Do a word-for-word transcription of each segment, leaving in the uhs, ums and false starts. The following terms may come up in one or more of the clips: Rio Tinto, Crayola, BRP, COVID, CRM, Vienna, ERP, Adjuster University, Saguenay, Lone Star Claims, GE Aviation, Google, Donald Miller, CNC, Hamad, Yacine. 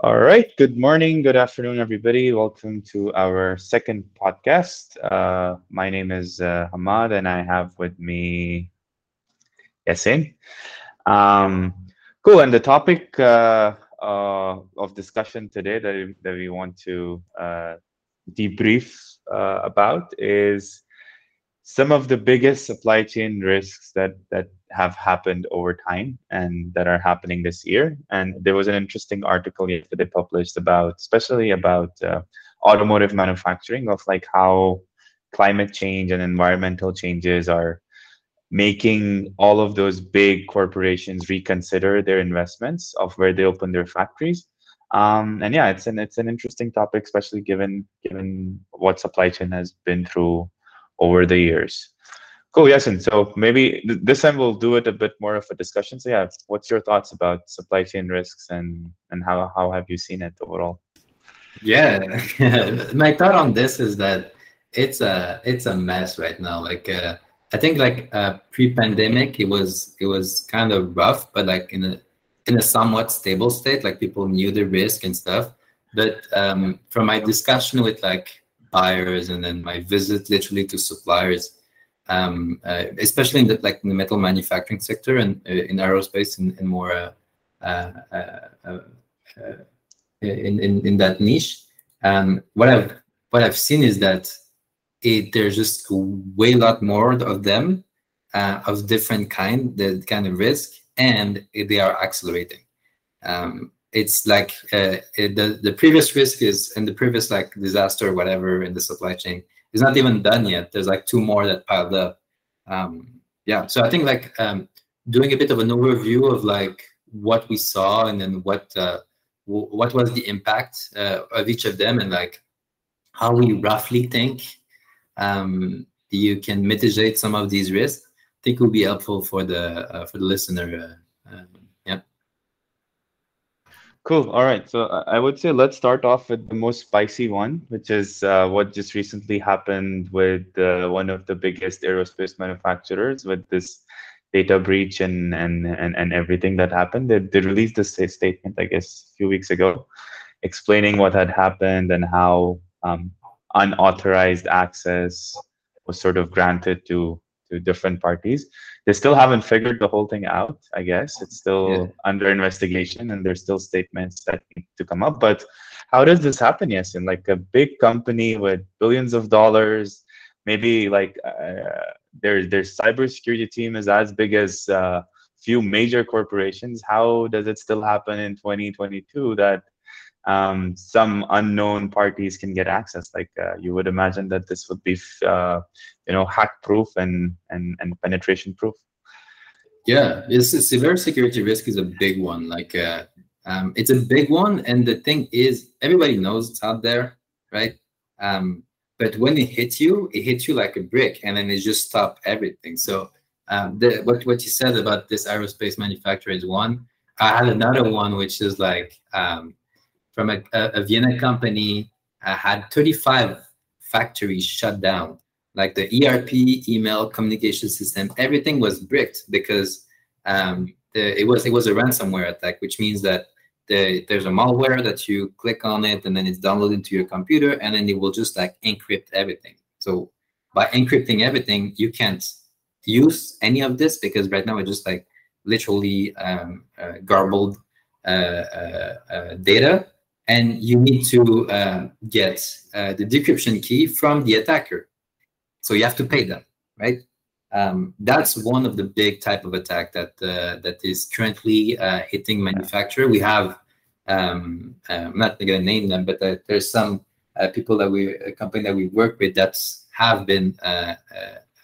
All right. Good morning. Good afternoon, everybody. Welcome to our second podcast. Uh, my name is uh, Hamad, and I have with me Yacine. Um, cool. And the topic uh, uh, of discussion today that, that we want to uh, debrief uh, about is some of the biggest supply chain risks that that have happened over time and that are happening this year. And there was an interesting article yesterday published about, especially about uh, automotive manufacturing, of like how climate change and environmental changes are making all of those big corporations reconsider their investments of where they open their factories. Um, and yeah, it's an it's an interesting topic, especially given given what supply chain has been through over the years. Cool, yes, and so maybe th- this time we'll do it a bit more of a discussion. So yeah, what's your thoughts about supply chain risks and, and how, how have you seen it overall? Yeah, my thought on this is that it's a it's a mess right now. Like uh, I think like uh, pre-pandemic, it was it was kind of rough, but like in a in a somewhat stable state. Like people knew the risk and stuff. But um, from my discussion with like buyers and then my visit literally to suppliers. Um, uh, especially in the like in the metal manufacturing sector and uh, in aerospace and, and more uh, uh, uh, uh, uh, in, in in that niche. Um, what I've what I've seen is that it, there's just a way lot more of them uh, of different kind, the kind of risk, and they are accelerating. Um, it's like uh, it, the the previous risk is and the previous like disaster or whatever in the supply chain. It's not even done yet. There's like two more that piled up. Um, yeah. So I think like um, doing a bit of an overview of like what we saw and then what uh, w- what was the impact uh, of each of them and like how we roughly think um, you can mitigate some of these risks. I think will be helpful for the uh, for the listener. Uh, uh, yeah. Cool. All right. So I would say let's start off with the most spicy one, which is uh, what just recently happened with uh, one of the biggest aerospace manufacturers with this data breach and and and, and everything that happened. They, they released this statement, I guess, a few weeks ago, explaining what had happened and how um, unauthorized access was sort of granted to to different parties. They still haven't figured the whole thing out, I guess. It's still yeah. under investigation and there's still statements that need to come up. But how does this happen, Yacine? Like a big company with billions of dollars, maybe like uh, their, their cybersecurity team is as big as a uh, few major corporations. How does it still happen in twenty twenty-two that um, some unknown parties can get access? Like uh, you would imagine that this would be, uh, you know, hack proof and, and, and penetration proof. Yeah, this is severe security risk is a big one. Like uh, um, it's a big one. And the thing is, everybody knows it's out there, right? Um, but when it hits you, it hits you like a brick and then it just stops everything. So um, the, what, what you said about this aerospace manufacturer is one. I had another one, which is like, um, from a, a Vienna company, uh, had thirty-five factories shut down. Like the E R P, email, communication system, everything was bricked because um, the, it was it was a ransomware attack, which means that the, there's a malware that you click on it and then it's downloaded into your computer and then it will just like encrypt everything. So by encrypting everything, you can't use any of this because right now it's just like literally um, uh, garbled uh, uh, uh, data. And you need to uh, get uh, the decryption key from the attacker. So you have to pay them, right? Um, that's one of the big type of attack that uh, that is currently uh, hitting manufacturer. We have, um, uh, I'm not going to name them, but uh, there's some uh, people that we, a company that we work with that have been uh,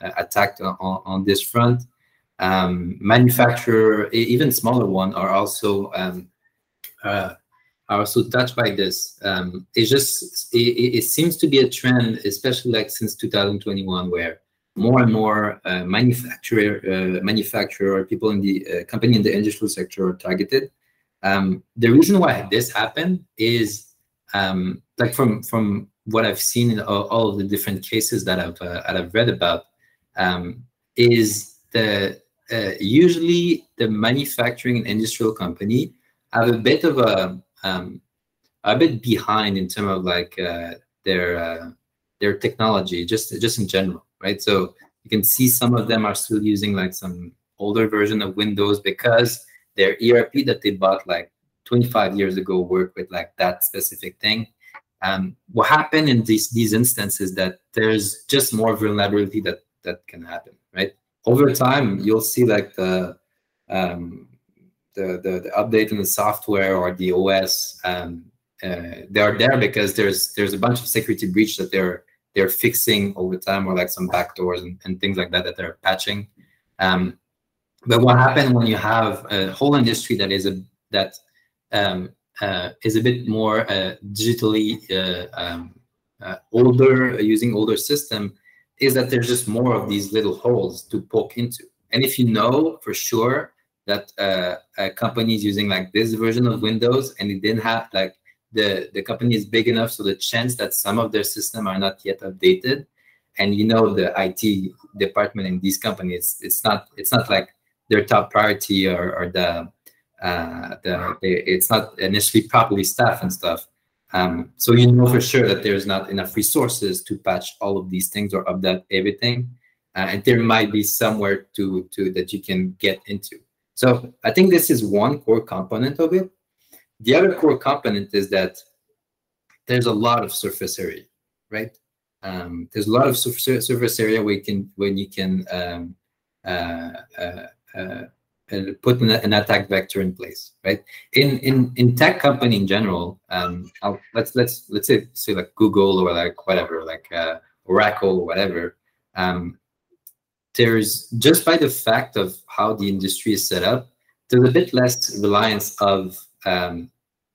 uh, attacked on, on this front. Um, manufacturer, even smaller one, are also um, uh, are also touched by this. Um, it just, it, it seems to be a trend, especially like since two thousand twenty-one, where more and more uh, manufacturer, uh, manufacturer, people in the uh, company in the industrial sector are targeted. Um, the reason why this happened is um, like from, from what I've seen in all, all of the different cases that I've, uh, that I've read about um, is the uh, usually the manufacturing and industrial company have a bit of a Um, a bit behind in terms of like uh, their uh, their technology, just just in general, right? So you can see some of them are still using like some older version of Windows because their E R P that they bought like twenty-five years ago worked with like that specific thing. Um, what happened in these these instances that there's just more vulnerability that that can happen, right? Over time, you'll see like the um, the, the the update in the software or the O S. Um, uh, they are there because there's there's a bunch of security breach that they're they're fixing over time, or like some backdoors and, and things like that that they're patching. Um, but what happened when you have a whole industry that is a that um, Uh, is a bit more uh, digitally uh, um, uh, older, uh, using older system, is that there's just more of these little holes to poke into. And if you know for sure that uh, a company is using like this version of Windows and it didn't have like the, the company is big enough, so the chance that some of their system are not yet updated, and you know the I T department in these companies, it's not it's not like their top priority or, or the Uh, the, it's not initially properly staffed and stuff. Um, so you know for sure that there's not enough resources to patch all of these things or update everything. Uh, and there might be somewhere to, to that you can get into. So I think this is one core component of it. The other core component is that there's a lot of surface area, right? Um, there's a lot of surface, surface area where you can, when you can um, uh, uh, uh, Uh, put an, an attack vector in place, right? In in in tech company in general, um, I'll, let's let's let's say say like Google or like whatever, like uh, Oracle or whatever. Um, there's just by the fact of how the industry is set up, there's a bit less reliance of um,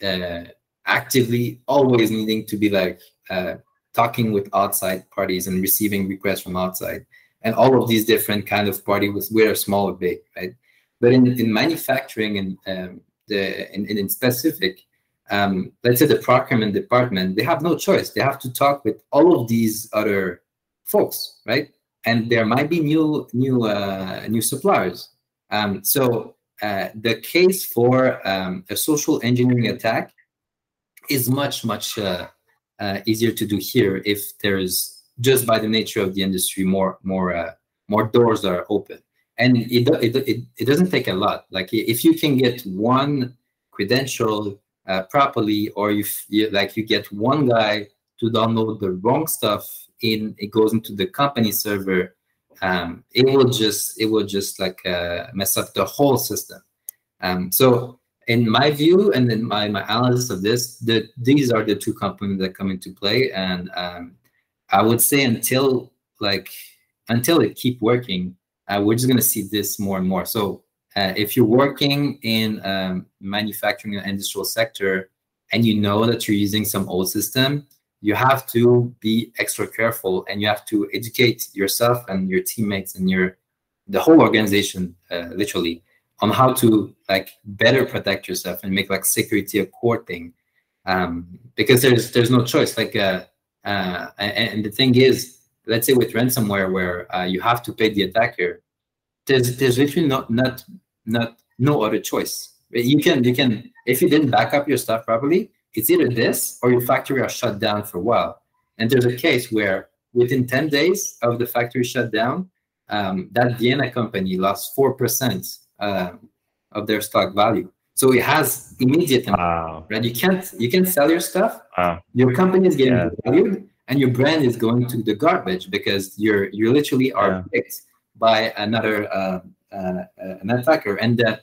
uh, actively always needing to be like uh, talking with outside parties and receiving requests from outside, and all of these different kind of parties, whether small or big, right? But in, in manufacturing and um, the in, in specific, um, let's say the procurement department, they have no choice. They have to talk with all of these other folks, right? And there might be new new uh, new suppliers. Um, so uh, the case for um, a social engineering attack is much much uh, uh, easier to do here if there is just by the nature of the industry more more uh, more doors are open. And it, it it it doesn't take a lot. Like if you can get one credential uh, properly, or if you like you get one guy to download the wrong stuff in, it goes into the company server. Um, it will just it will just like uh, mess up the whole system. Um, so in my view and in my, my analysis of this, the these are the two components that come into play. And um, I would say until like until it keep working. Uh, we're just going to see this more and more. So uh, if you're working in um, manufacturing and industrial sector and you know that you're using some old system, you have to be extra careful and you have to educate yourself and your teammates and your the whole organization, uh, literally, on how to like better protect yourself and make like security a core thing. Um, because there's there's no choice. Like uh, uh, and, and the thing is, let's say with ransomware, where uh, you have to pay the attacker, there's there's literally not not not no other choice. You can you can if you didn't back up your stuff properly, it's either this or your factory are shut down for a while. And there's a case where within ten days of the factory shut down, um, that Vienna company lost four percent uh, of their stock value. So it has immediate impact, wow. Right? You can't you can't sell your stuff. Wow. Your company is getting yeah. devalued. And your brand is going to the garbage because you're you literally are yeah. picked by another uh, uh, an attacker. And uh,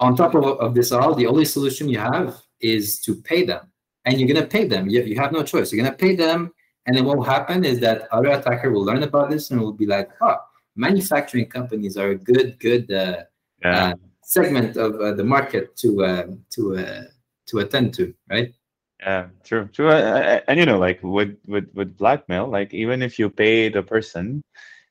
on top of, of this all, the only solution you have is to pay them. And you're gonna pay them. You, you have no choice. You're gonna pay them. And then what will happen is that other attacker will learn about this and will be like, "Oh, manufacturing companies are a good good uh, yeah. uh, segment of uh, the market to uh, to uh, to attend to," right? Yeah, true, true. Uh, and you know, like with, with, with blackmail, like even if you pay the person,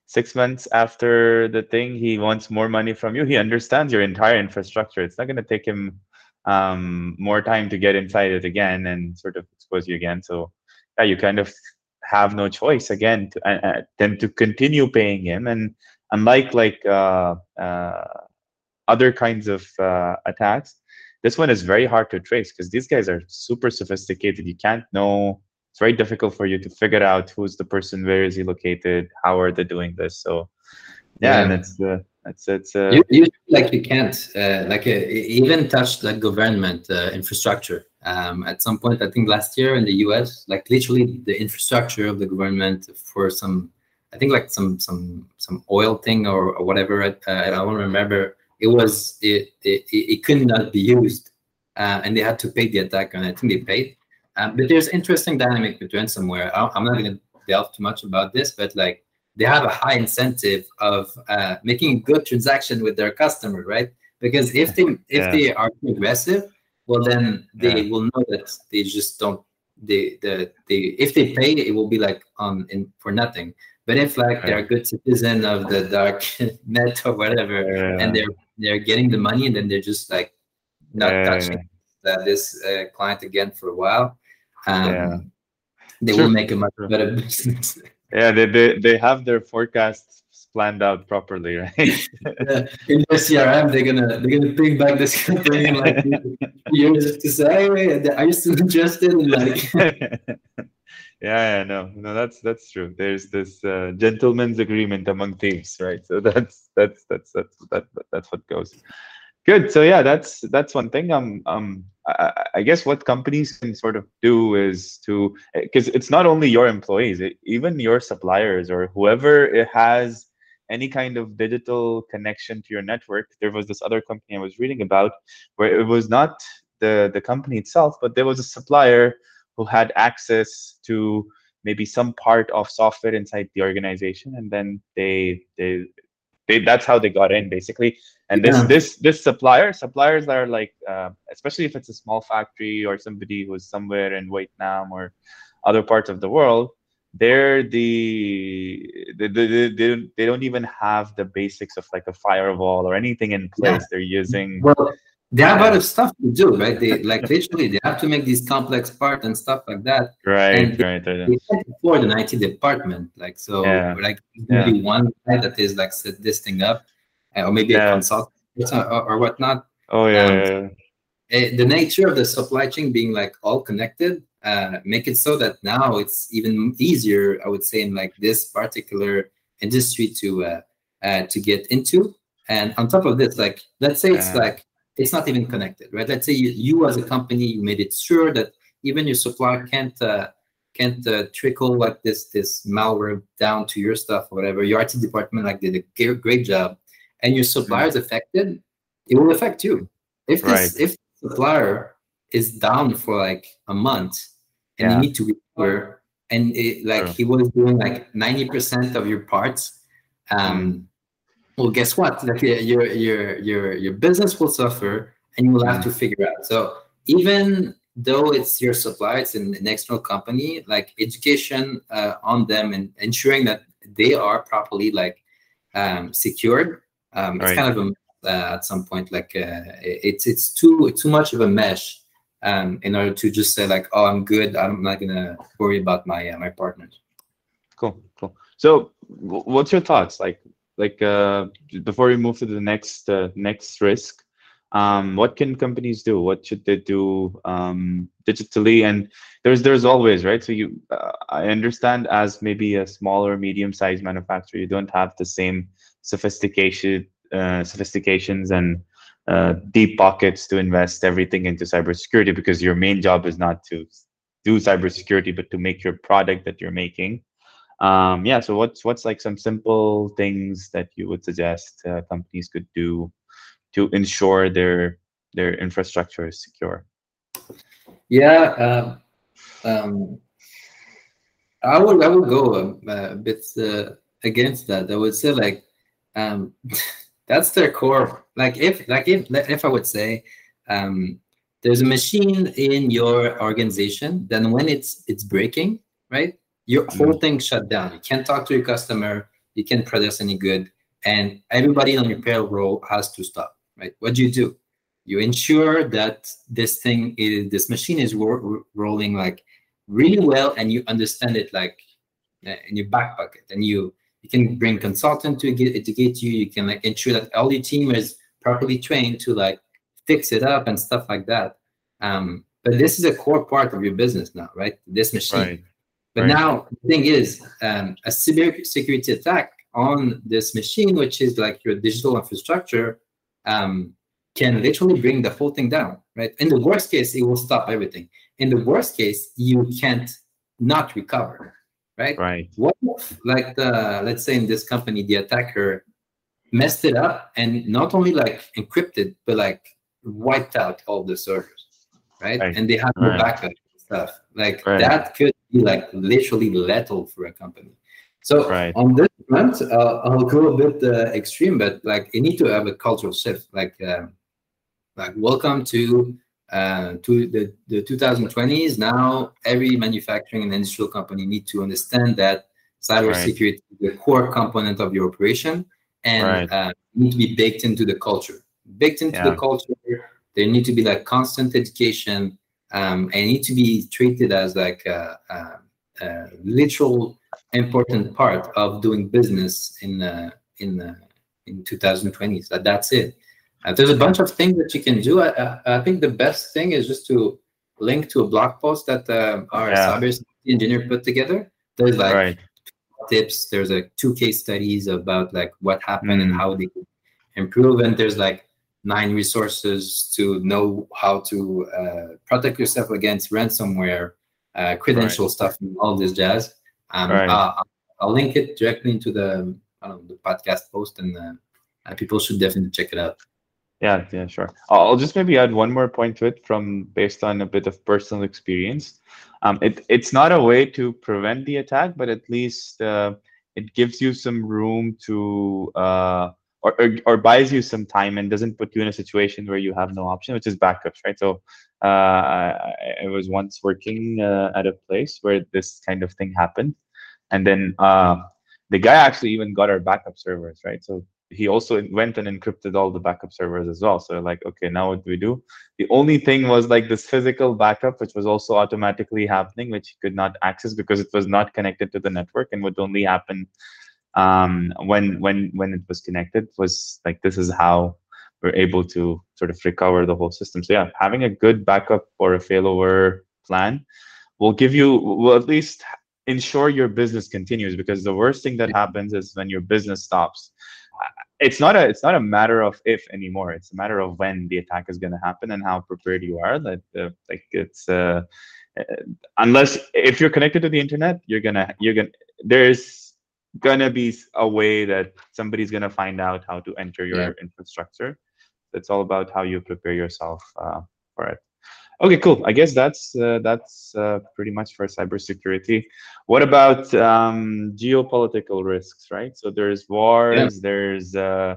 six months after the thing, he wants more money from you. He understands your entire infrastructure. It's not going to take him um, more time to get inside it again and sort of expose you again. So yeah, you kind of have no choice again to, uh, than to continue paying him. And unlike like uh, uh, other kinds of uh, attacks, This one is very hard to trace because these guys are super sophisticated. You can't know. It's very difficult for you to figure out who's the person, where is he located, how are they doing this. So, yeah, yeah. and it's uh, it's it's uh, you, you, like you can't uh, like uh, even touch the government uh, infrastructure. Um, at some point, I think last year in the U S, like literally the infrastructure of the government for some, I think like some some some oil thing or, or whatever. Uh, I don't remember. It was it it, it could not be used, uh, and they had to pay the attack, and I think they paid. Um, but there's interesting dynamic between somewhere. I, I'm not going to delve too much about this, but like they have a high incentive of uh, making a good transaction with their customer, right? Because if they if yeah. they are too aggressive, well then they yeah. will know that they just don't. They the they if they pay, it will be like on in for nothing. But if like right. they're a good citizen of the dark net or whatever, yeah. and they're they're getting the money, and then they're just like not yeah. touching uh, this uh, client again for a while. Um, yeah. They sure. will make a much better business. Yeah, they, they they have their forecasts planned out properly, right? Yeah. In their C R M, they're gonna they're gonna bring back this company in like years to say, hey, are you still interested? In like, yeah, yeah, no, no, that's that's true. There's this uh, gentleman's agreement among thieves, right? So that's that's that's that's that, that that's what goes. Good. So yeah, that's that's one thing. Um, um, I, I guess what companies can sort of do is to, because it's not only your employees, it, even your suppliers or whoever it has any kind of digital connection to your network. There was this other company I was reading about where it was not the the company itself, but there was a supplier who had access to maybe some part of software inside the organization, and then they they. They, that's how they got in, basically. And this yeah. this this supplier, suppliers that are like, uh, especially if it's a small factory or somebody who's somewhere in Vietnam or other parts of the world, they're the they they, they, they don't even have the basics of like a firewall or anything in place. Yeah. They're using well, they have a lot of stuff to do, right? They like literally they have to make these complex parts and stuff like that. Right, and they, right, right. They can't afford an I T department, like so. Yeah. Like maybe yeah. one guy that is like set this thing up, or maybe yeah. a consultant or, or whatnot. Oh yeah, um, yeah, yeah. It, the nature of the supply chain being like all connected, uh, make it so that now it's even easier, I would say, in like this particular industry to uh, uh, to get into. And on top of this, like let's say it's yeah. like. It's not even connected, right? Let's say you, you, as a company, you made it sure that even your supplier can't uh, can't uh, trickle like this this malware down to your stuff or whatever. Your I T department like did a great job, and your supplier is affected. It will affect you if this right. if the supplier is down for like a month and yeah. you need to recover, and it, like sure. he was doing like ninety percent of your parts. Um, Well, guess what? Like your your your your business will suffer, and you will have to figure out. So even though it's your supplier, it's an, an external company. Like education uh, on them and ensuring that they are properly like um, secured. Um, it's right. kind of a, uh, at some point like uh, it's it's too too much of a mesh um, in order to just say like, oh, I'm good. I'm not gonna worry about my uh, my partners. Cool, cool. So, w- what's your thoughts like? Like uh, before we move to the next uh, next risk, um, what can companies do? What should they do um, digitally? And there's there's always right. So you, uh, I understand as maybe a smaller medium sized manufacturer, you don't have the same sophistication, uh, sophistications and uh, deep pockets to invest everything into cybersecurity because your main job is not to do cybersecurity, but to make your product that you're making. Um, yeah, so what's what's like some simple things that you would suggest uh, companies could do to ensure their their infrastructure is secure? Yeah, uh, um, I would I would go a, a bit uh, against that. I would say like um, that's their core. Like if like if if I would say um, there's a machine in your organization, then when it's it's breaking, right? Your whole thing shut down. You can't talk to your customer. You can't produce any good. And everybody on your payroll has to stop, right? What do you do? You ensure that this thing, is, this machine is ro- rolling like really well, and you understand it like in your back pocket. And you you can bring consultant to educate you. You can like ensure that all your team is properly trained to like fix it up and stuff like that. Um, but this is a core part of your business now, right? This machine. Right. But right. now the thing is, um, a cybersecurity attack on this machine, which is like your digital infrastructure, um, can literally bring the whole thing down, right? In the worst case, it will stop everything. In the worst case, you can't not recover, right? Right. What if, like, the, let's say in this company, the attacker messed it up and not only like encrypted, but like wiped out all the servers, right? right. And they have no right. backup and stuff. Like right. that could be like literally lethal for a company. So right. on this front, uh, I'll go a bit uh, extreme, but like you need to have a cultural shift. Like, uh, like welcome to uh, to the, the twenty twenties. Now every manufacturing and industrial company need to understand that cybersecurity right. is the core component of your operation and right. uh, need to be baked into the culture. Baked into yeah. the culture, there need to be like constant education. Um, and need to be treated as like a, a, a literal important part of doing business in uh, in uh, in twenty twenties. That, that's it. Uh, there's a bunch of things that you can do. I, I think the best thing is just to link to a blog post that uh, our yeah. cybersecurity engineer put together. There's like right. tips. There's like two case studies about like what happened mm. and how they could improve. And there's like nine resources to know how to uh, protect yourself against ransomware, uh, credential right. stuff, and all this jazz. Um, right. I'll, I'll link it directly into the, I don't know, the podcast post, and uh, people should definitely check it out. Yeah, yeah, sure. I'll just maybe add one more point to it from based on a bit of personal experience. Um, it it's not a way to prevent the attack, but at least uh, it gives you some room to. Uh, Or, or or buys you some time and doesn't put you in a situation where you have no option, which is backups, right? So uh, I, I was once working uh, at a place where this kind of thing happened. And then uh, the guy actually even got our backup servers, right? So he also went and encrypted all the backup servers as well. So like, okay, now what do we do? The only thing was like this physical backup, which was also automatically happening, which he could not access because it was not connected to the network and would only happen um when when when it was connected. Was like, this is how we're able to sort of recover the whole system. So yeah, having a good backup or a failover plan will give you, will at least ensure your business continues, because the worst thing that happens is when your business stops. It's not a it's not a matter of if anymore. It's a matter of when the attack is going to happen and how prepared you are. That uh, like it's uh, unless if you're connected to the internet, you're gonna you're gonna there's gonna be a way that somebody's gonna find out how to enter your yeah. infrastructure. It's all about how you prepare yourself uh, for it. Okay, cool. I guess that's uh, that's uh, pretty much for cybersecurity. What about um, geopolitical risks, right? So there's wars, yeah. there's uh,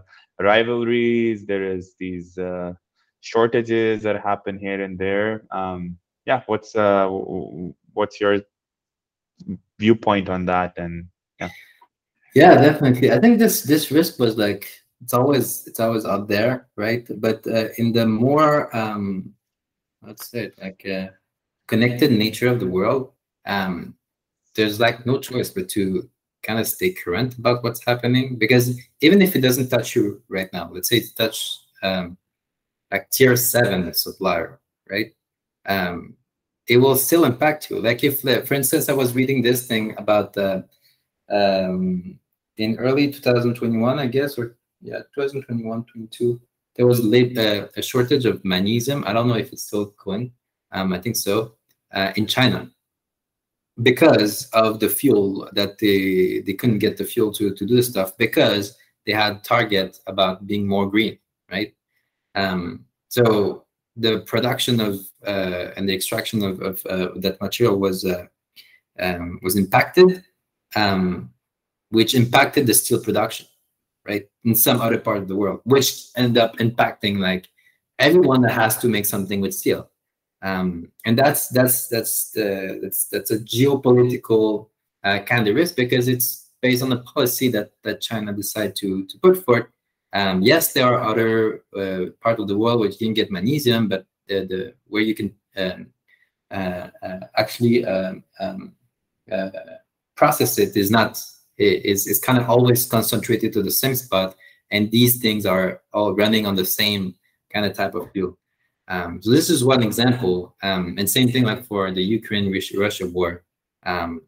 rivalries, there is these uh, shortages that happen here and there. Um, yeah, what's uh, what's your viewpoint on that? And yeah. Yeah, definitely. I think this this risk was like, it's always it's always out there, right? But uh, in the more um, let's say like uh, connected nature of the world, um, there's like no choice but to kind of stay current about what's happening, because even if it doesn't touch you right now, let's say it touched um, like tier seven supplier, right? Um, it will still impact you. Like if, for instance, I was reading this thing about uh, um, in early twenty twenty-one, I guess, or yeah, twenty twenty-one, twenty-two, there was late, uh, a shortage of magnesium. I don't know if it's still going. Um, I think so, uh, in China, because of the fuel that they they couldn't get the fuel to to do this stuff, because they had target about being more green, right? Um, so the production of uh, and the extraction of, of uh, that material was uh, um, was impacted. Um, which impacted the steel production, right, in some other part of the world, which ended up impacting like everyone that has to make something with steel, um, and that's that's that's the, that's that's a geopolitical uh, kind of risk, because it's based on the policy that that China decided to to put forth. Um, yes, there are other uh, part of the world which didn't get magnesium, but the, the where you can um, uh, uh, actually um, um, uh, process it is not is is kind of always concentrated to the same spot, and these things are all running on the same kind of type of fuel. Um, so this is one example. Um, and same thing like for the Ukraine-Russia war. Um,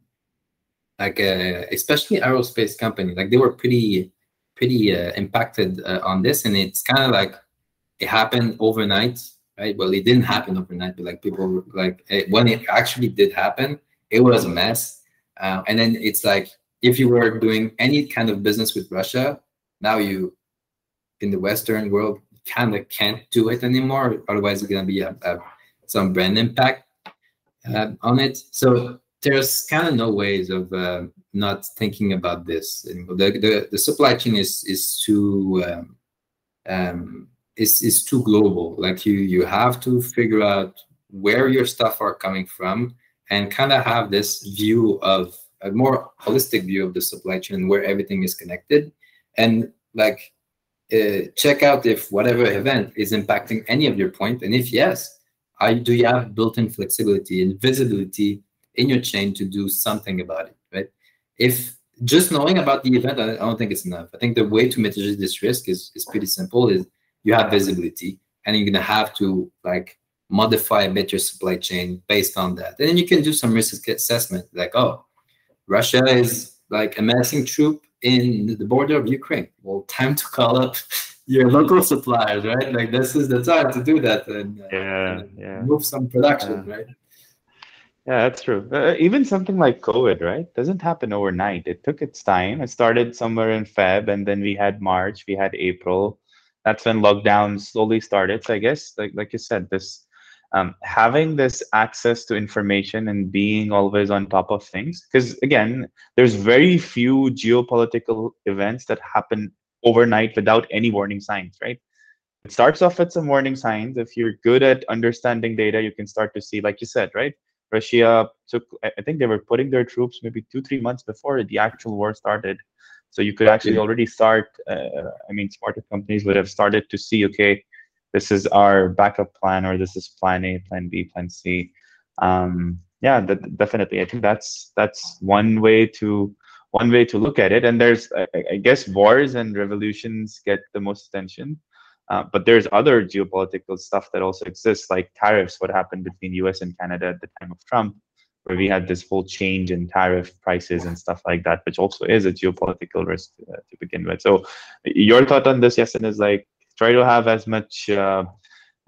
like uh, especially aerospace companies, like they were pretty pretty uh, impacted uh, on this, and it's kind of like it happened overnight, right? Well, it didn't happen overnight, but like people like it, when it actually did happen, it was a mess. Uh, and then it's like if you were doing any kind of business with Russia, now you in the Western world kind of can't do it anymore. Otherwise, it's gonna be a, a, some brand impact uh, on it. So there's kind of no ways of uh, not thinking about this. The, the, the supply chain is is too um, um, is is too global. Like you you have to figure out where your stuff are coming from and kind of have this view of a more holistic view of the supply chain where everything is connected, and like uh, check out if whatever event is impacting any of your point, and if yes, I, do you have built-in flexibility and visibility in your chain to do something about it, right? If just knowing about the event, I don't think it's enough. I think the way to mitigate this risk is, is pretty simple, is you have visibility and you're gonna have to like modify a bit your supply chain based on that. And then you can do some risk assessment, like, oh, Russia is like amassing troop in the border of Ukraine. Well, time to call up your local suppliers, right? Like this is the time to do that and, uh, yeah, and yeah. move some production, yeah. right? Yeah, that's true. Uh, even something like COVID, right? Doesn't happen overnight. It took its time. It started somewhere in Feb, and then we had March, we had April. That's when lockdown slowly started. So I guess, like like you said, this um, having this access to information and being always on top of things. Because again, there's very few geopolitical events that happen overnight without any warning signs, right? It starts off with some warning signs. If you're good at understanding data, you can start to see, like you said, right? Russia took, I think they were putting their troops maybe two, three months before the actual war started. So you could actually already start, uh, I mean, smarter companies would have started to see, okay, this is our backup plan, or this is plan A, plan B, plan C. Um, yeah, that, definitely. I think that's that's one way to one way to look at it. And there's, I, I guess, wars and revolutions get the most attention. Uh, but there's other geopolitical stuff that also exists, like tariffs, what happened between U S and Canada at the time of Trump, where we had this whole change in tariff prices and stuff like that, which also is a geopolitical risk uh, to begin with. So your thought on this, Yacine, is like try to have as much, uh,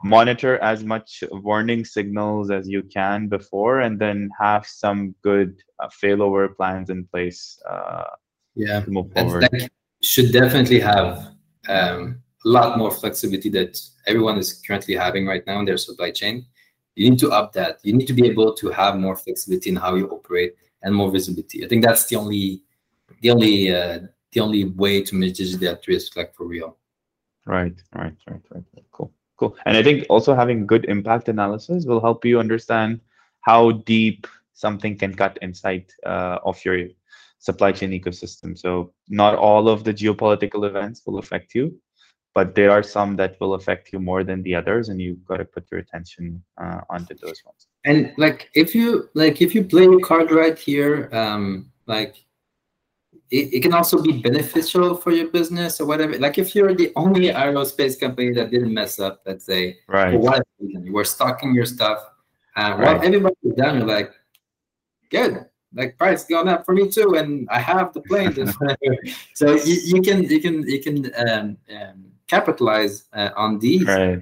monitor as much warning signals as you can before, and then have some good uh, failover plans in place uh, yeah. to move forward. That should definitely have... Um... a lot more flexibility that everyone is currently having right now in their supply chain. You need to up that. You need to be able to have more flexibility in how you operate and more visibility. I think that's the only, the only, uh, the only way to mitigate that risk, like for real. Right, right, right, right. Cool, cool. And I think also having good impact analysis will help you understand how deep something can cut inside uh, of your supply chain ecosystem. So not all of the geopolitical events will affect you, but there are some that will affect you more than the others, and you've got to put your attention uh, onto those ones. And like, if you like, if you play your card right here, um, like, it, it can also be beneficial for your business or whatever. Like, if you're the only aerospace company that didn't mess up, let's say, right, for whatever reason, you were stocking your stuff, uh, right. while everybody's done, you're like, good. Like price gone up for me too, and I have the plane. So you, you can you can you can um, um, capitalize uh, on these, right.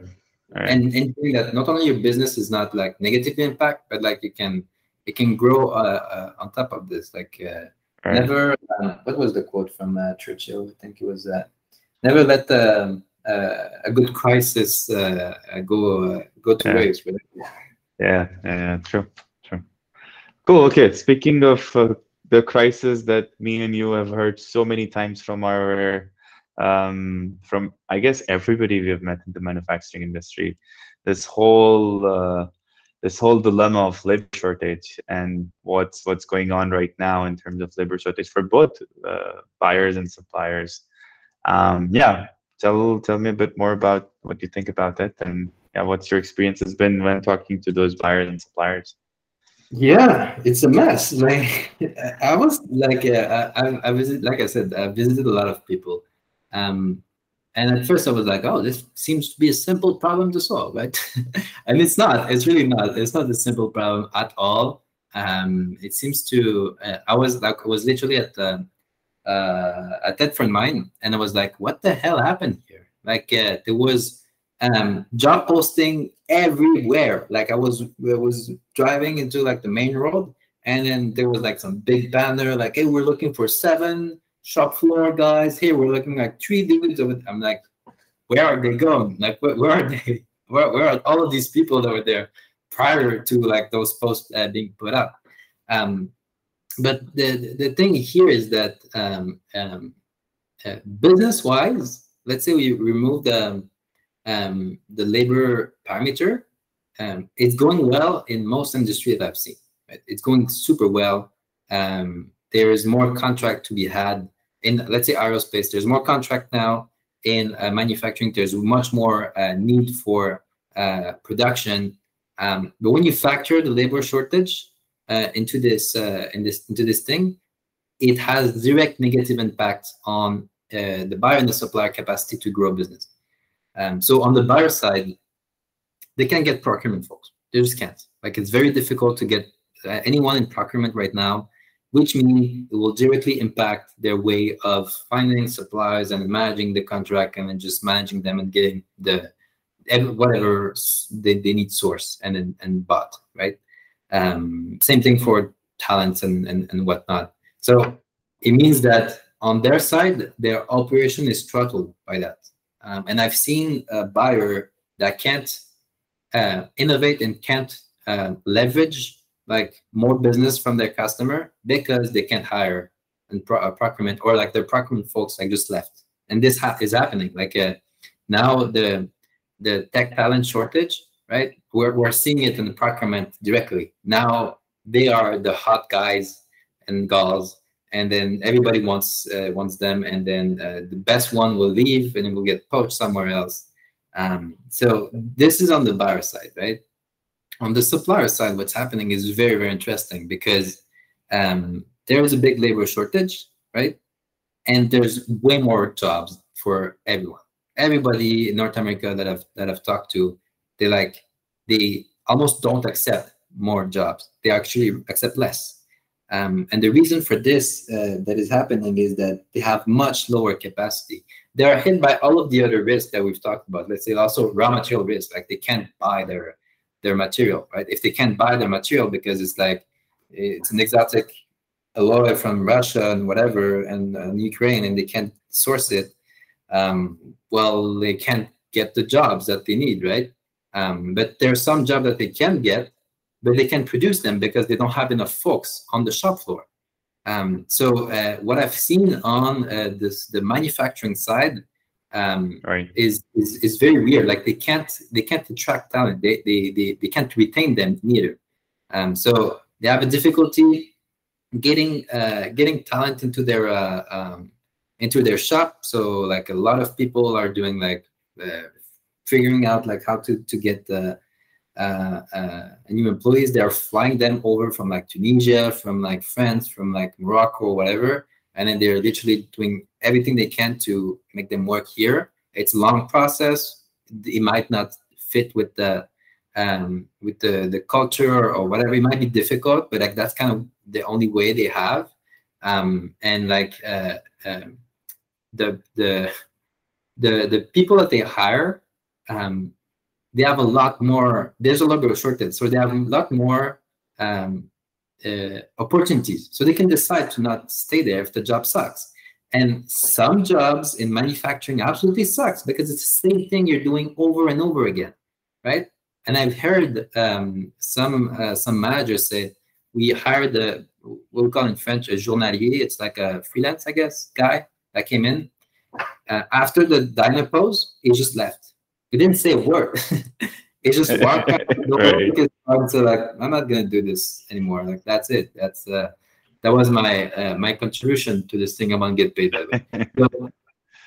Right. and and think that not only your business is not like negatively impact, but like you can it can grow uh, uh, on top of this. Like uh, right. never. Uh, what was the quote from uh, Churchill? I think it was that uh, never let um, uh, a good crisis uh, go uh, go to yeah. waste. Really. Yeah, yeah, true. Cool. Okay. Speaking of uh, the crisis that me and you have heard so many times from our, um, from I guess everybody we have met in the manufacturing industry, this whole uh, this whole dilemma of labor shortage and what's what's going on right now in terms of labor shortage for both uh, buyers and suppliers. Um, yeah. Tell tell me a bit more about what you think about it, and yeah, what's your experience has been when talking to those buyers and suppliers. Yeah, it's a mess. Like I was like uh, I I visit like I said I visited a lot of people, um, And at first I was like, oh, this seems to be a simple problem to solve, right? And it's not. It's really not. It's not a simple problem at all. Um, it seems to, uh, I was like, I was literally at the, uh, at that friend of mine, and I was like, what the hell happened here? Like uh, there was um, job posting everywhere. Like I was, I was driving into like the main road, and then there was like some big banner, like, hey, we're looking for seven shop floor guys. Hey, we're looking like three dudes. I'm like, where are they going? Like, where, where are they? Where, where are all of these people that were there prior to like those posts uh, being put up? Um, but the the thing here is that um, um, uh, business-wise, let's say we remove the um, the labor parameter, um, it's going well in most industries that I've seen. Right? It's going super well. Um, there is more contract to be had in, let's say, aerospace. There's more contract now in uh, manufacturing. There's much more uh, need for uh, production. Um, but when you factor the labor shortage uh, into this, uh, in this, into this thing, it has direct negative impact on uh, the buyer and the supplier capacity to grow business. Um, so on the buyer side, they can't get procurement folks. They just can't. Like it's very difficult to get uh, anyone in procurement right now, which means it will directly impact their way of finding suppliers and managing the contract and then just managing them and getting the whatever they, they need sourced and, and and bought, right? Um, same thing for talents and, and, and whatnot. So it means that on their side, their operation is throttled by that. Um, and I've seen a buyer that can't uh, innovate and can't uh, leverage like more business from their customer because they can't hire and pro uh, procurement, or like their procurement folks like just left. And this ha is happening. Like uh, now the the tech talent shortage, right? We're, we're seeing it in the procurement directly. Now they are the hot guys and gals, and then everybody wants uh, wants them, and then uh, the best one will leave and it will get poached somewhere else. Um, so this is on the buyer side, right? On the supplier side, what's happening is very, very interesting because um, there is a big labor shortage, right? And there's way more jobs for everyone. Everybody in North America that I've that I've talked to, they like they almost don't accept more jobs. They actually accept less. Um, and the reason for this uh, that is happening is that they have much lower capacity. They are hit by all of the other risks that we've talked about. Let's say also raw material risk, like they can't buy their their material, right? If they can't buy their material because it's like it's an exotic alloy from Russia and whatever and, and Ukraine, and they can't source it. Um, well, they can't get the jobs that they need, right? Um, but there's some job that they can get, but they can't produce them because they don't have enough folks on the shop floor. Um, so uh, what I've seen on uh, this, the manufacturing side um, right. is, is is very weird. Like they can't they can't attract talent. They they they, they can't retain them neither. Um, so they have a difficulty getting uh, getting talent into their uh, um, into their shop. So like a lot of people are doing like uh, figuring out like how to to get uh, uh, uh, new employees. They are flying them over from like Tunisia, from like France, from like Morocco, whatever. And then they're literally doing everything they can to make them work here. It's a long process. It might not fit with the um, with the, the culture or whatever. It might be difficult, but like that's kind of the only way they have. Um, and like uh, uh, the the the the people that they hire, um, they have a lot more. There's a lot of shortage, so they have a lot more um, uh, opportunities. So they can decide to not stay there if the job sucks. And some jobs in manufacturing absolutely sucks because it's the same thing you're doing over and over again, right? And I've heard um, some uh, some managers say, we hired a, we'll call in French a journalier. It's like a freelance, I guess, guy that came in. Uh, after the diner pose, he just left. He didn't say a word. He just walked out the door right. Because I'm so like, I'm not going to do this anymore. Like, that's it. That's uh, That was my uh, my contribution to this thing. I'm going to get paid. That so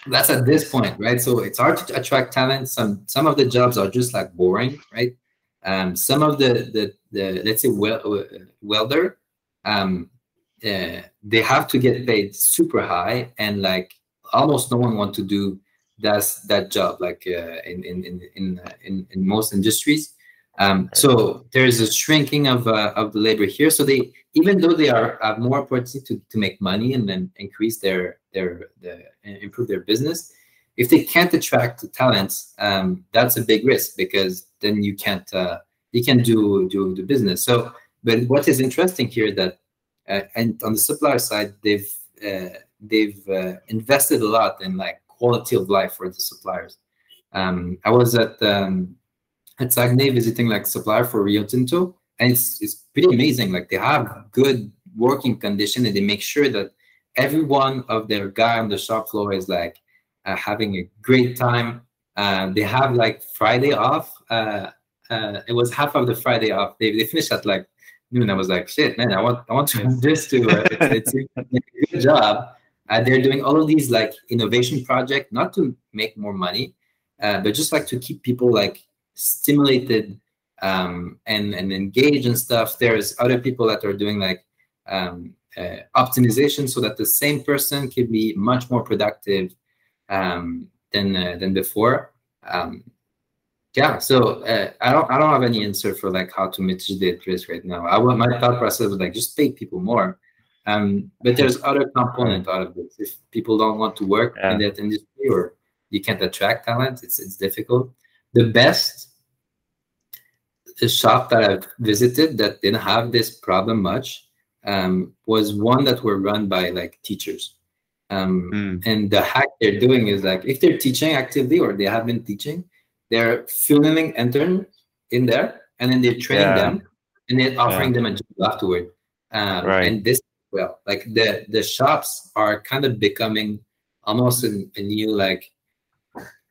that's at this point, right? So it's hard to attract talent. Some some of the jobs are just like boring, right? Um, some of the, the, the let's say, wel welder, um, uh, they have to get paid super high, and like almost no one wants to do does that job, like uh, in, in, in, in, in, in most industries. Um, so there is a shrinking of, uh, of the labor here. So they, even though they are have more opportunity to, to make money and then increase their, their, their, improve their business, if they can't attract the talents, um, that's a big risk, because then you can't, uh, you can't do, do the business. So, but what is interesting here that, uh, and on the supplier side, they've, uh, they've uh, invested a lot in like quality of life for the suppliers. Um, I was at, um, at Saguenay visiting like supplier for Rio Tinto, and it's, it's pretty amazing. Like they have good working condition, and they make sure that every one of their guy on the shop floor is like uh, having a great time. Uh, they have like Friday off. Uh, uh, it was half of the Friday off. They, they finished at like noon. I was like, shit, man, I want I want to have this too. Uh, it's, it's a good job. Uh, they're doing all of these like innovation projects, not to make more money, uh, but just like to keep people like stimulated um, and, and engaged and stuff. There's other people that are doing like um, uh, optimization so that the same person can be much more productive um, than uh, than before. Um, yeah, so uh, I don't I don't have any answer for like how to mitigate risk right now. I want my thought process was like just pay people more. Um, but there's other component out of this. If people don't want to work yeah. in that industry, or you can't attract talent, it's it's difficult. The best the shop that I've visited that didn't have this problem much um, was one that were run by like teachers. Um, mm. And the hack they're doing is like if they're teaching actively or they have been teaching, they're filming interns in there, and then they're training yeah. them, and then offering yeah. them a job afterward. Um, right. And this. Well, like the, the shops are kind of becoming almost a, a new like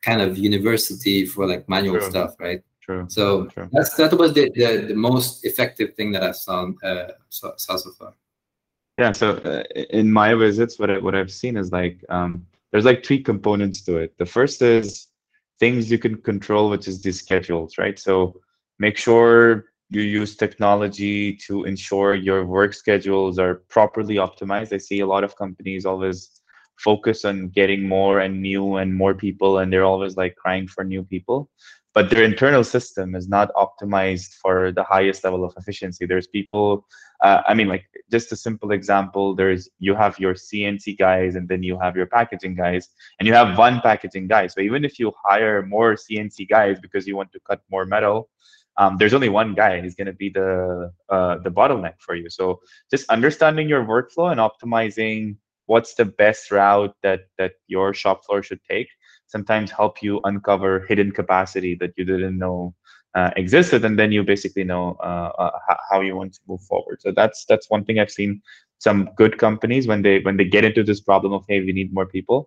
kind of university for like manual True. stuff, right? True. So True. that's that was the, the, the most effective thing that I saw uh, saw, saw so far. Yeah. So uh, in my visits, what I, what I've seen is like um, there's like three components to it. The first is things you can control, which is the schedules, right? So make sure you use technology to ensure your work schedules are properly optimized. I see a lot of companies always focus on getting more and new and more people, and they're always like crying for new people. But their internal system is not optimized for the highest level of efficiency. There's people, uh, I mean, like just a simple example, there's you have your C N C guys, and then you have your packaging guys, and you have one packaging guy. So even if you hire more C N C guys because you want to cut more metal, Um, there's only one guy who's going to be the uh, the bottleneck for you. So just understanding your workflow and optimizing what's the best route that that your shop floor should take sometimes help you uncover hidden capacity that you didn't know uh, existed, and then you basically know uh, uh, how you want to move forward. So that's that's one thing I've seen some good companies when they when they get into this problem of, hey, we need more people,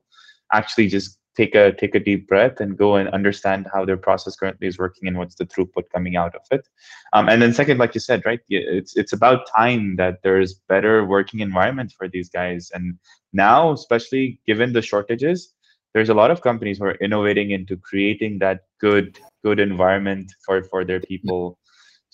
actually just take a take a deep breath and go and understand how their process currently is working and what's the throughput coming out of it. Um, and then second, like you said, right, it's it's about time that there's better working environment for these guys. And now, especially given the shortages, there's a lot of companies who are innovating into creating that good good environment for, for their people,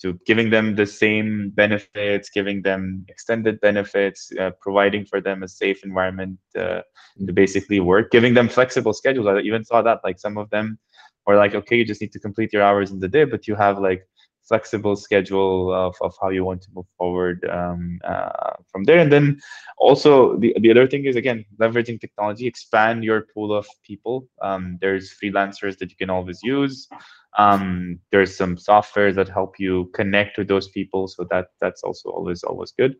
to giving them the same benefits, giving them extended benefits, uh, providing for them a safe environment uh, to basically work, giving them flexible schedules. I even saw that, like some of them were like, okay, you just need to complete your hours in the day, but you have like flexible schedule of, of how you want to move forward um, uh, from there. And then also the, the other thing is, again, leveraging technology, expand your pool of people. Um, there's freelancers that you can always use. Um, there's some software that help you connect with those people. So that that's also always, always good.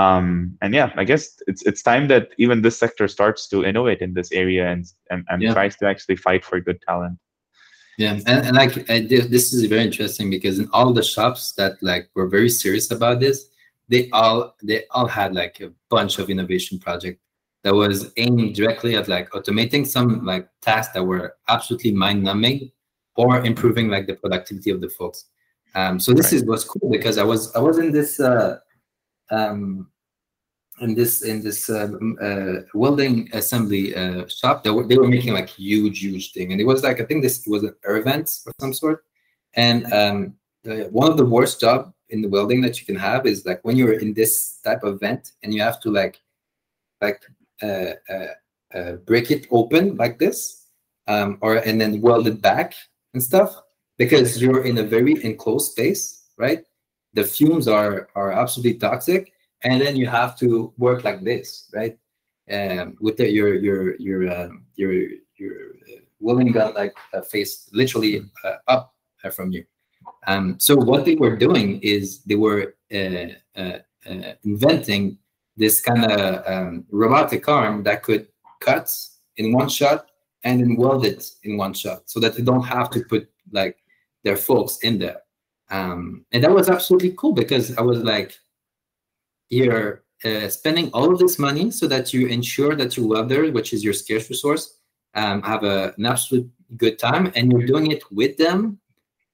Um, and yeah, I guess it's it's time that even this sector starts to innovate in this area and, and, and yeah. tries to actually fight for good talent. Yeah, and, and like I, this is very interesting because in all the shops that like were very serious about this, they all they all had like a bunch of innovation project that was aimed directly at like automating some like tasks that were absolutely mind-numbing or improving like the productivity of the folks. Um, so this right. is was cool because I was I was in this uh, um, in this in this uh, uh, welding assembly uh, shop that were, they were making like huge huge thing, and it was like I think this was an event of some sort. And um, the, one of the worst job in the welding that you can have is like when you're in this type of event and you have to like like uh, uh, uh, break it open like this. um, or and then weld it back and stuff, because you're in a very enclosed space, right? The fumes are are absolutely toxic, and then you have to work like this, right? Um, with the, your your your uh, your your welding gun like uh, face literally uh, up from you. Um, so what they were doing is they were uh, uh, uh, inventing this kind of um, robotic arm that could cut in one shot and then weld it in one shot, so that they don't have to put like their forks in there. Um, and that was absolutely cool, because I was like, you're uh, spending all of this money so that you ensure that your welder, which is your scarce resource, um, have a, an absolute good time, and you're doing it with them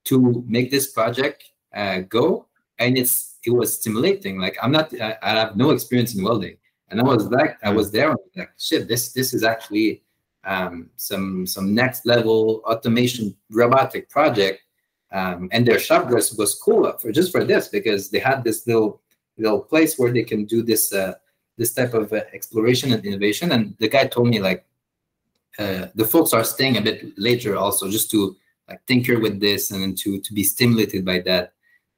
to make this project uh, go. And it's it was stimulating. Like I'm not, I, I have no experience in welding, and I was like, I was there, like shit, this this is actually um, some some next level automation robotic project. Um, and their shop dress was cool for just for this, because they had this little little place where they can do this uh, this type of uh, exploration and innovation. And the guy told me like uh, the folks are staying a bit later also, just to like tinker with this and to to be stimulated by that.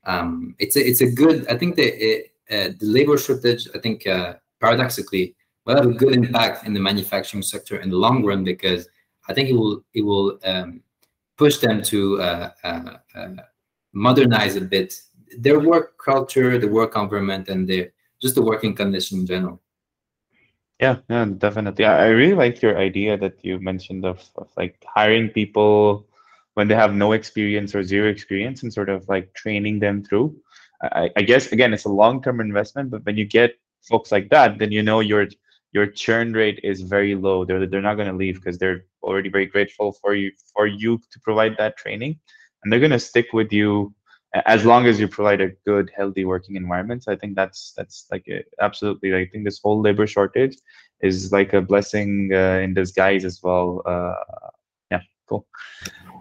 Um, it's a it's a good. I think the uh, the labor shortage, I think uh, paradoxically, will have a good impact in the manufacturing sector in the long run, because I think it will it will um, push them to uh, uh, uh, modernize a bit their work culture, the work environment, and their just the working condition in general. Yeah, yeah, definitely. I really like your idea that you mentioned of, of like hiring people when they have no experience or zero experience and sort of like training them through. I, I guess, again, it's a long-term investment, but when you get folks like that, then you know your your churn rate is very low. They're, they're not going to leave because they're already very grateful for you for you to provide that training. And they're going to stick with you as long as you provide a good, healthy working environment. So I think that's that's like a, absolutely, I think this whole labor shortage is like a blessing uh, in disguise as well. Uh, yeah, cool.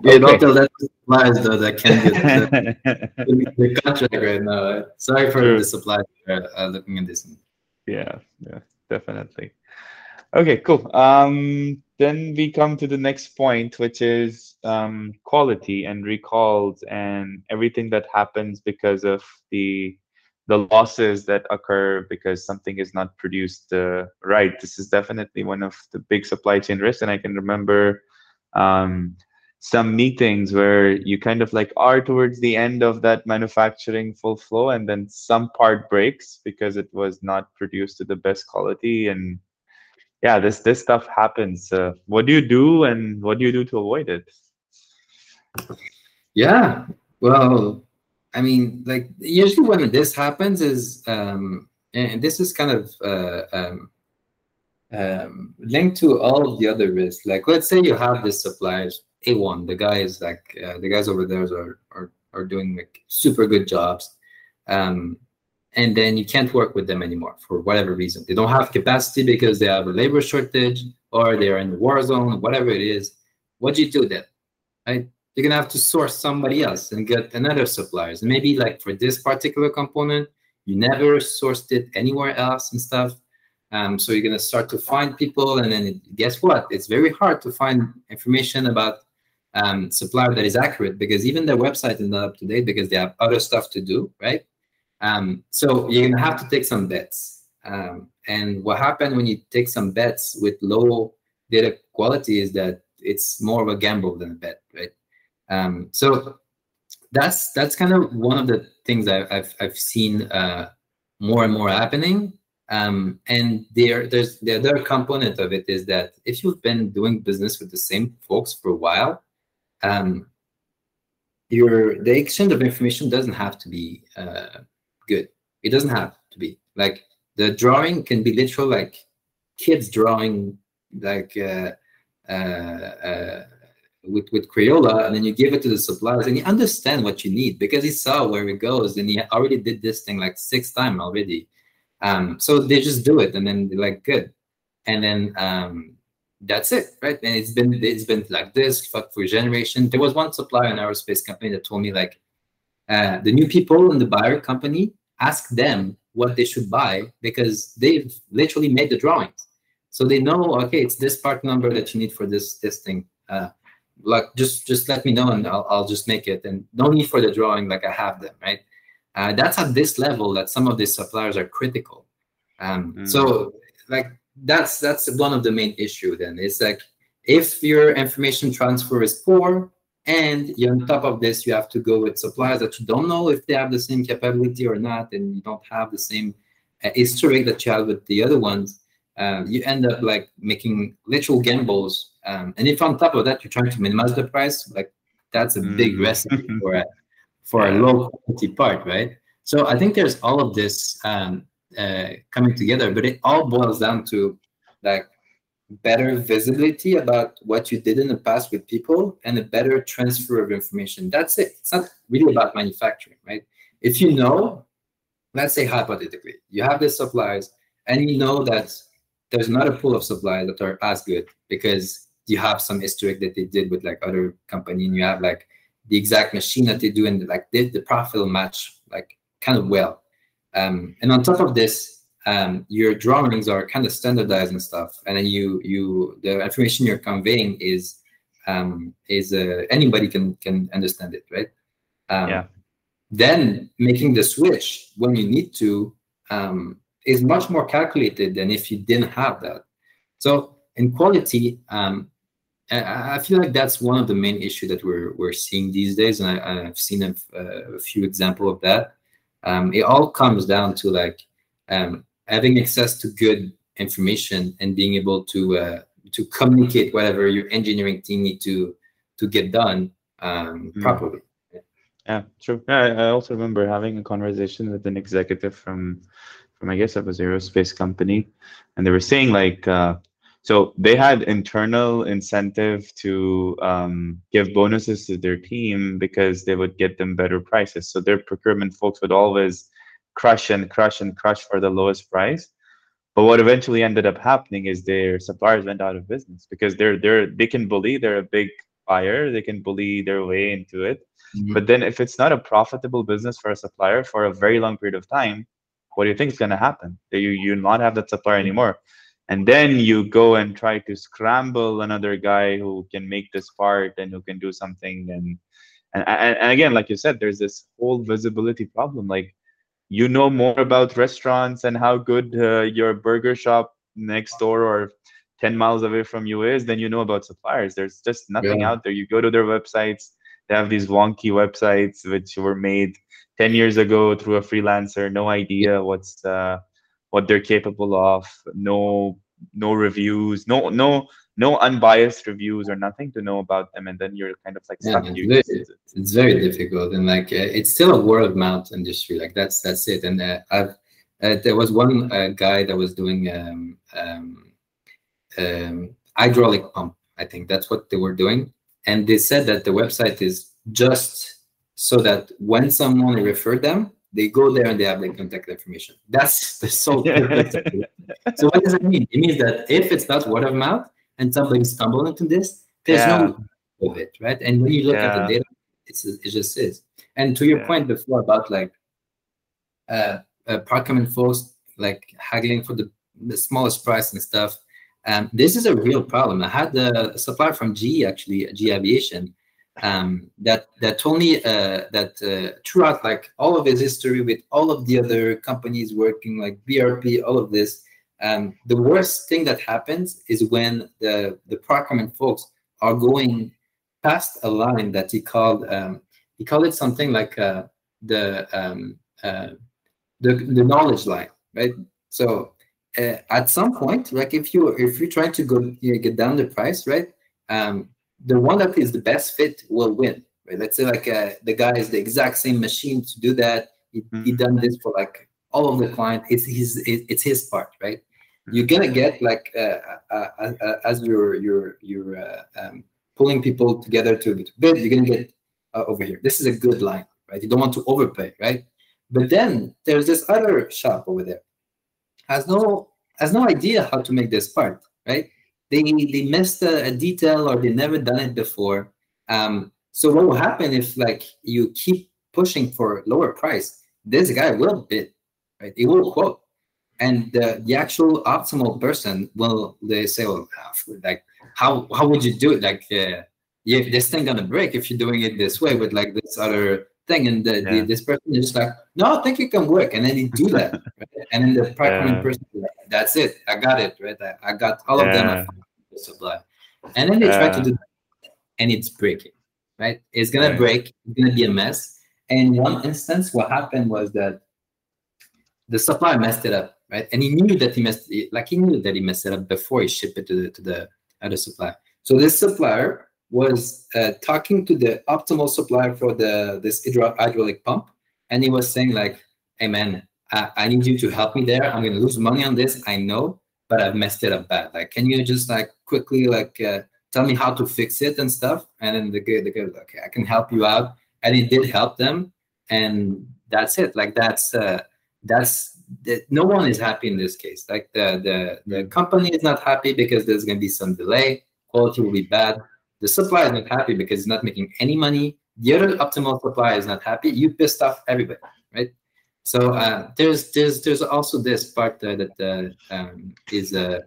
Yeah, okay. Don't tell that to suppliers though that can get the, the contract right now. Sorry for the suppliers uh, looking at this. Yeah, yeah, definitely. Okay, cool. Um, then we come to the next point, which is um, quality and recalls and everything that happens because of the the losses that occur because something is not produced uh, right. This is definitely one of the big supply chain risks, and I can remember. Um, some meetings where you kind of like are towards the end of that manufacturing full flow, and then some part breaks because it was not produced to the best quality. And yeah, this this stuff happens. Uh, what do you do, and what do you do to avoid it? Yeah, well, I mean, like usually when this happens is, um, and this is kind of uh, um, um, linked to all of the other risks. Like let's say you have this suppliers. A one, the guys like uh, the guys over there are, are are doing like super good jobs, um, and then you can't work with them anymore for whatever reason. They don't have capacity because they have a labor shortage, or they are in the war zone, whatever it is. What do you do then? Right? You're gonna have to source somebody else and get another suppliers. And maybe like for this particular component, you never sourced it anywhere else and stuff. Um, so you're gonna start to find people, and then it, guess what? It's very hard to find information about. Um, supplier that is accurate, because even their website is not up to date because they have other stuff to do, right? Um, so you're gonna have to take some bets. Um, and what happens when you take some bets with low data quality is that it's more of a gamble than a bet, right? Um, so that's that's kind of one of the things I, I've I've seen uh, more and more happening. Um, and there there's the other component of it is that if you've been doing business with the same folks for a while. Um, your the exchange of information doesn't have to be uh, good. It doesn't have to be like the drawing can be literal, like kids drawing like uh, uh, uh, with with Crayola, and then you give it to the suppliers, and you understand what you need because he saw where it goes, and he already did this thing like six times already. Um, so they just do it, and then they're like good, and then. Um, That's it, right? And it's been it's been like this for generation. There was one supplier in aerospace company that told me like uh, the new people in the buyer company ask them what they should buy because they've literally made the drawings, so they know okay, it's this part number that you need for this this thing. uh, like just just let me know and I'll, I'll just make it, and no need for the drawing, like I have them, right? Uh, that's at this level that some of these suppliers are critical. Um, mm. So like that's that's one of the main issue then. It's like if your information transfer is poor, and on top of this, you have to go with suppliers that you don't know if they have the same capability or not, and you don't have the same uh, history that you have with the other ones, um, you end up like making literal gambles. Um, and if on top of that, you're trying to minimize the price, like that's a big mm. recipe for a, for a low quality part, right? So I think there's all of this um, uh, coming together, but it all boils down to like, better visibility about what you did in the past with people and a better transfer of information. That's it. It's not really about manufacturing, right? If you know, let's say hypothetically, you have these suppliers and you know that there's not a pool of suppliers that are as good because you have some history that they did with like other company, and you have like the exact machine that they do, and like did the profile match like kind of well. Um, and on top of this, Um, your drawings are kind of standardized and stuff, and then you you the information you're conveying is um, is uh, anybody can can understand it, right? Um, yeah. Then making the switch when you need to um, is much more calculated than if you didn't have that. So in quality, um, I, I feel like that's one of the main issues that we're we're seeing these days, and I, I've seen a, a few examples of that. Um, it all comes down to like. Um, having access to good information and being able to uh, to communicate whatever your engineering team need to to get done um, mm. properly. Yeah, yeah true. Yeah, I, I also remember having a conversation with an executive from from I guess it was an aerospace company, and they were saying like uh, so they had internal incentive to um, give bonuses to their team because they would get them better prices. So their procurement folks would always crush and crush and crush for the lowest price, but what eventually ended up happening is their suppliers went out of business because they're they're they can bully, they're a big buyer, they can bully their way into it, mm-hmm. but then if it's not a profitable business for a supplier for a very long period of time, what do you think is going to happen? You you not have that supplier anymore, and then you go and try to scramble another guy who can make this part and who can do something, and and and, and again, like you said, there's this whole visibility problem, like. You know more about restaurants and how good uh, your burger shop next door or ten miles away from you is than you know about suppliers. There's just nothing yeah. out there. You go to their websites. They have these wonky websites which were made ten years ago through a freelancer. No idea what's uh, what they're capable of. No no reviews. No no no unbiased reviews or nothing to know about them. And then you're kind of like stuck. Yeah, it's, very, it's very difficult, and like uh, it's still a word of mouth industry. Like that's that's it. And uh, I've uh, there was one uh, guy that was doing um, um, um, hydraulic pump. I think that's what they were doing, and they said that the website is just so that when someone referred them, they go there and they have their contact information. That's the sole purpose. So what does it mean? It means that if it's not word of mouth. And somebody stumbled into this. There's yeah. no of it, right? And when you look yeah. at the data, it's it just is. And to your yeah. point before about like uh, uh, procurement folks like haggling for the, the smallest price and stuff. Um, this is a real problem. I had a supplier from G E actually, G E Aviation, um, that that told me uh, that uh, throughout like all of his history with all of the other companies working like B R P, all of this. Um, the worst thing that happens is when the, the procurement folks are going past a line that he called um, he called it something like uh, the, um, uh, the the knowledge line, right? So uh, at some point, like if you if you're trying to go you know, get down the price, right? Um, the one that is the best fit will win. Right? Let's say like uh, the guy is the exact same machine to do that. He, he done this for like all of the client. It's his it's his part, right? You're gonna get like uh, uh, uh, uh, as you're you're you're uh, um, pulling people together to bid. You're gonna get uh, over here. This is a good line, right? You don't want to overpay, right? But then there's this other shop over there has no has no idea how to make this part, right? They they missed a, a detail or they never done it before. Um, so what will happen if like you keep pushing for lower price? This guy will bid, right? He will quote. And the, the actual optimal person, well, they say, well, like, how how would you do it? Like, uh, if this thing gonna break if you're doing it this way with like this other thing, and the, yeah. the, this person is just like, no, I think it can work, and then they do that, right? And then the partner yeah. person, like, that's it, I got it, right? I, I got all yeah. of them. I supply, and then they yeah. try to do that, and it's breaking, right? It's gonna right. break. It's gonna be a mess. And in one instance, what happened was that the supplier messed it up. Right, and he knew that he messed, like he knew that he messed it up before he shipped it to the to the other supplier. So this supplier was uh, talking to the optimal supplier for the this hydro- hydraulic pump, and he was saying like, "Hey man, I, I need you to help me there. I'm gonna lose money on this. I know, but I've messed it up bad. Like, can you just like quickly like uh, tell me how to fix it and stuff?" And then the guy the guy was like, "Okay, I can help you out," and he did help them, and that's it. Like that's uh, that's. That no one is happy in this case. Like the, the the company is not happy because there's going to be some delay. Quality will be bad. The supplier is not happy because it's not making any money. The other optimal supplier is not happy. You pissed off everybody, right? So uh, there's there's there's also this part uh, that uh, um, is a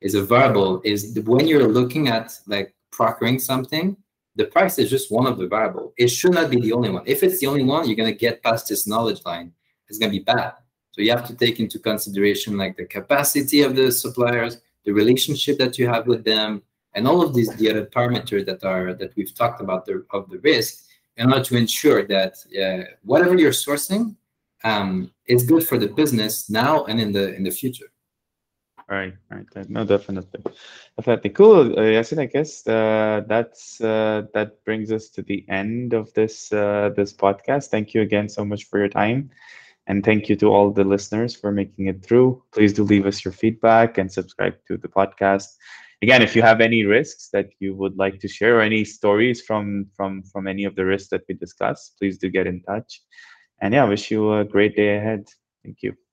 is a variable. Is when you're looking at like procuring something, the price is just one of the variable. It should not be the only one. If it's the only one, you're going to get past this knowledge line. It's going to be bad. So you have to take into consideration like the capacity of the suppliers, the relationship that you have with them, and all of these the other parameters that are that we've talked about the, of the risk, in order to ensure that uh, whatever you're sourcing um, is good for the business now and in the in the future. Right, right, right. No, definitely, definitely. Cool, Yacine. I guess uh, that's uh, that brings us to the end of this uh, this podcast. Thank you again so much for your time. And thank you to all the listeners for making it through. Please do leave us your feedback and subscribe to the podcast. Again, if you have any risks that you would like to share or any stories from from, from any of the risks that we discussed, please do get in touch. And yeah, I wish you a great day ahead. Thank you.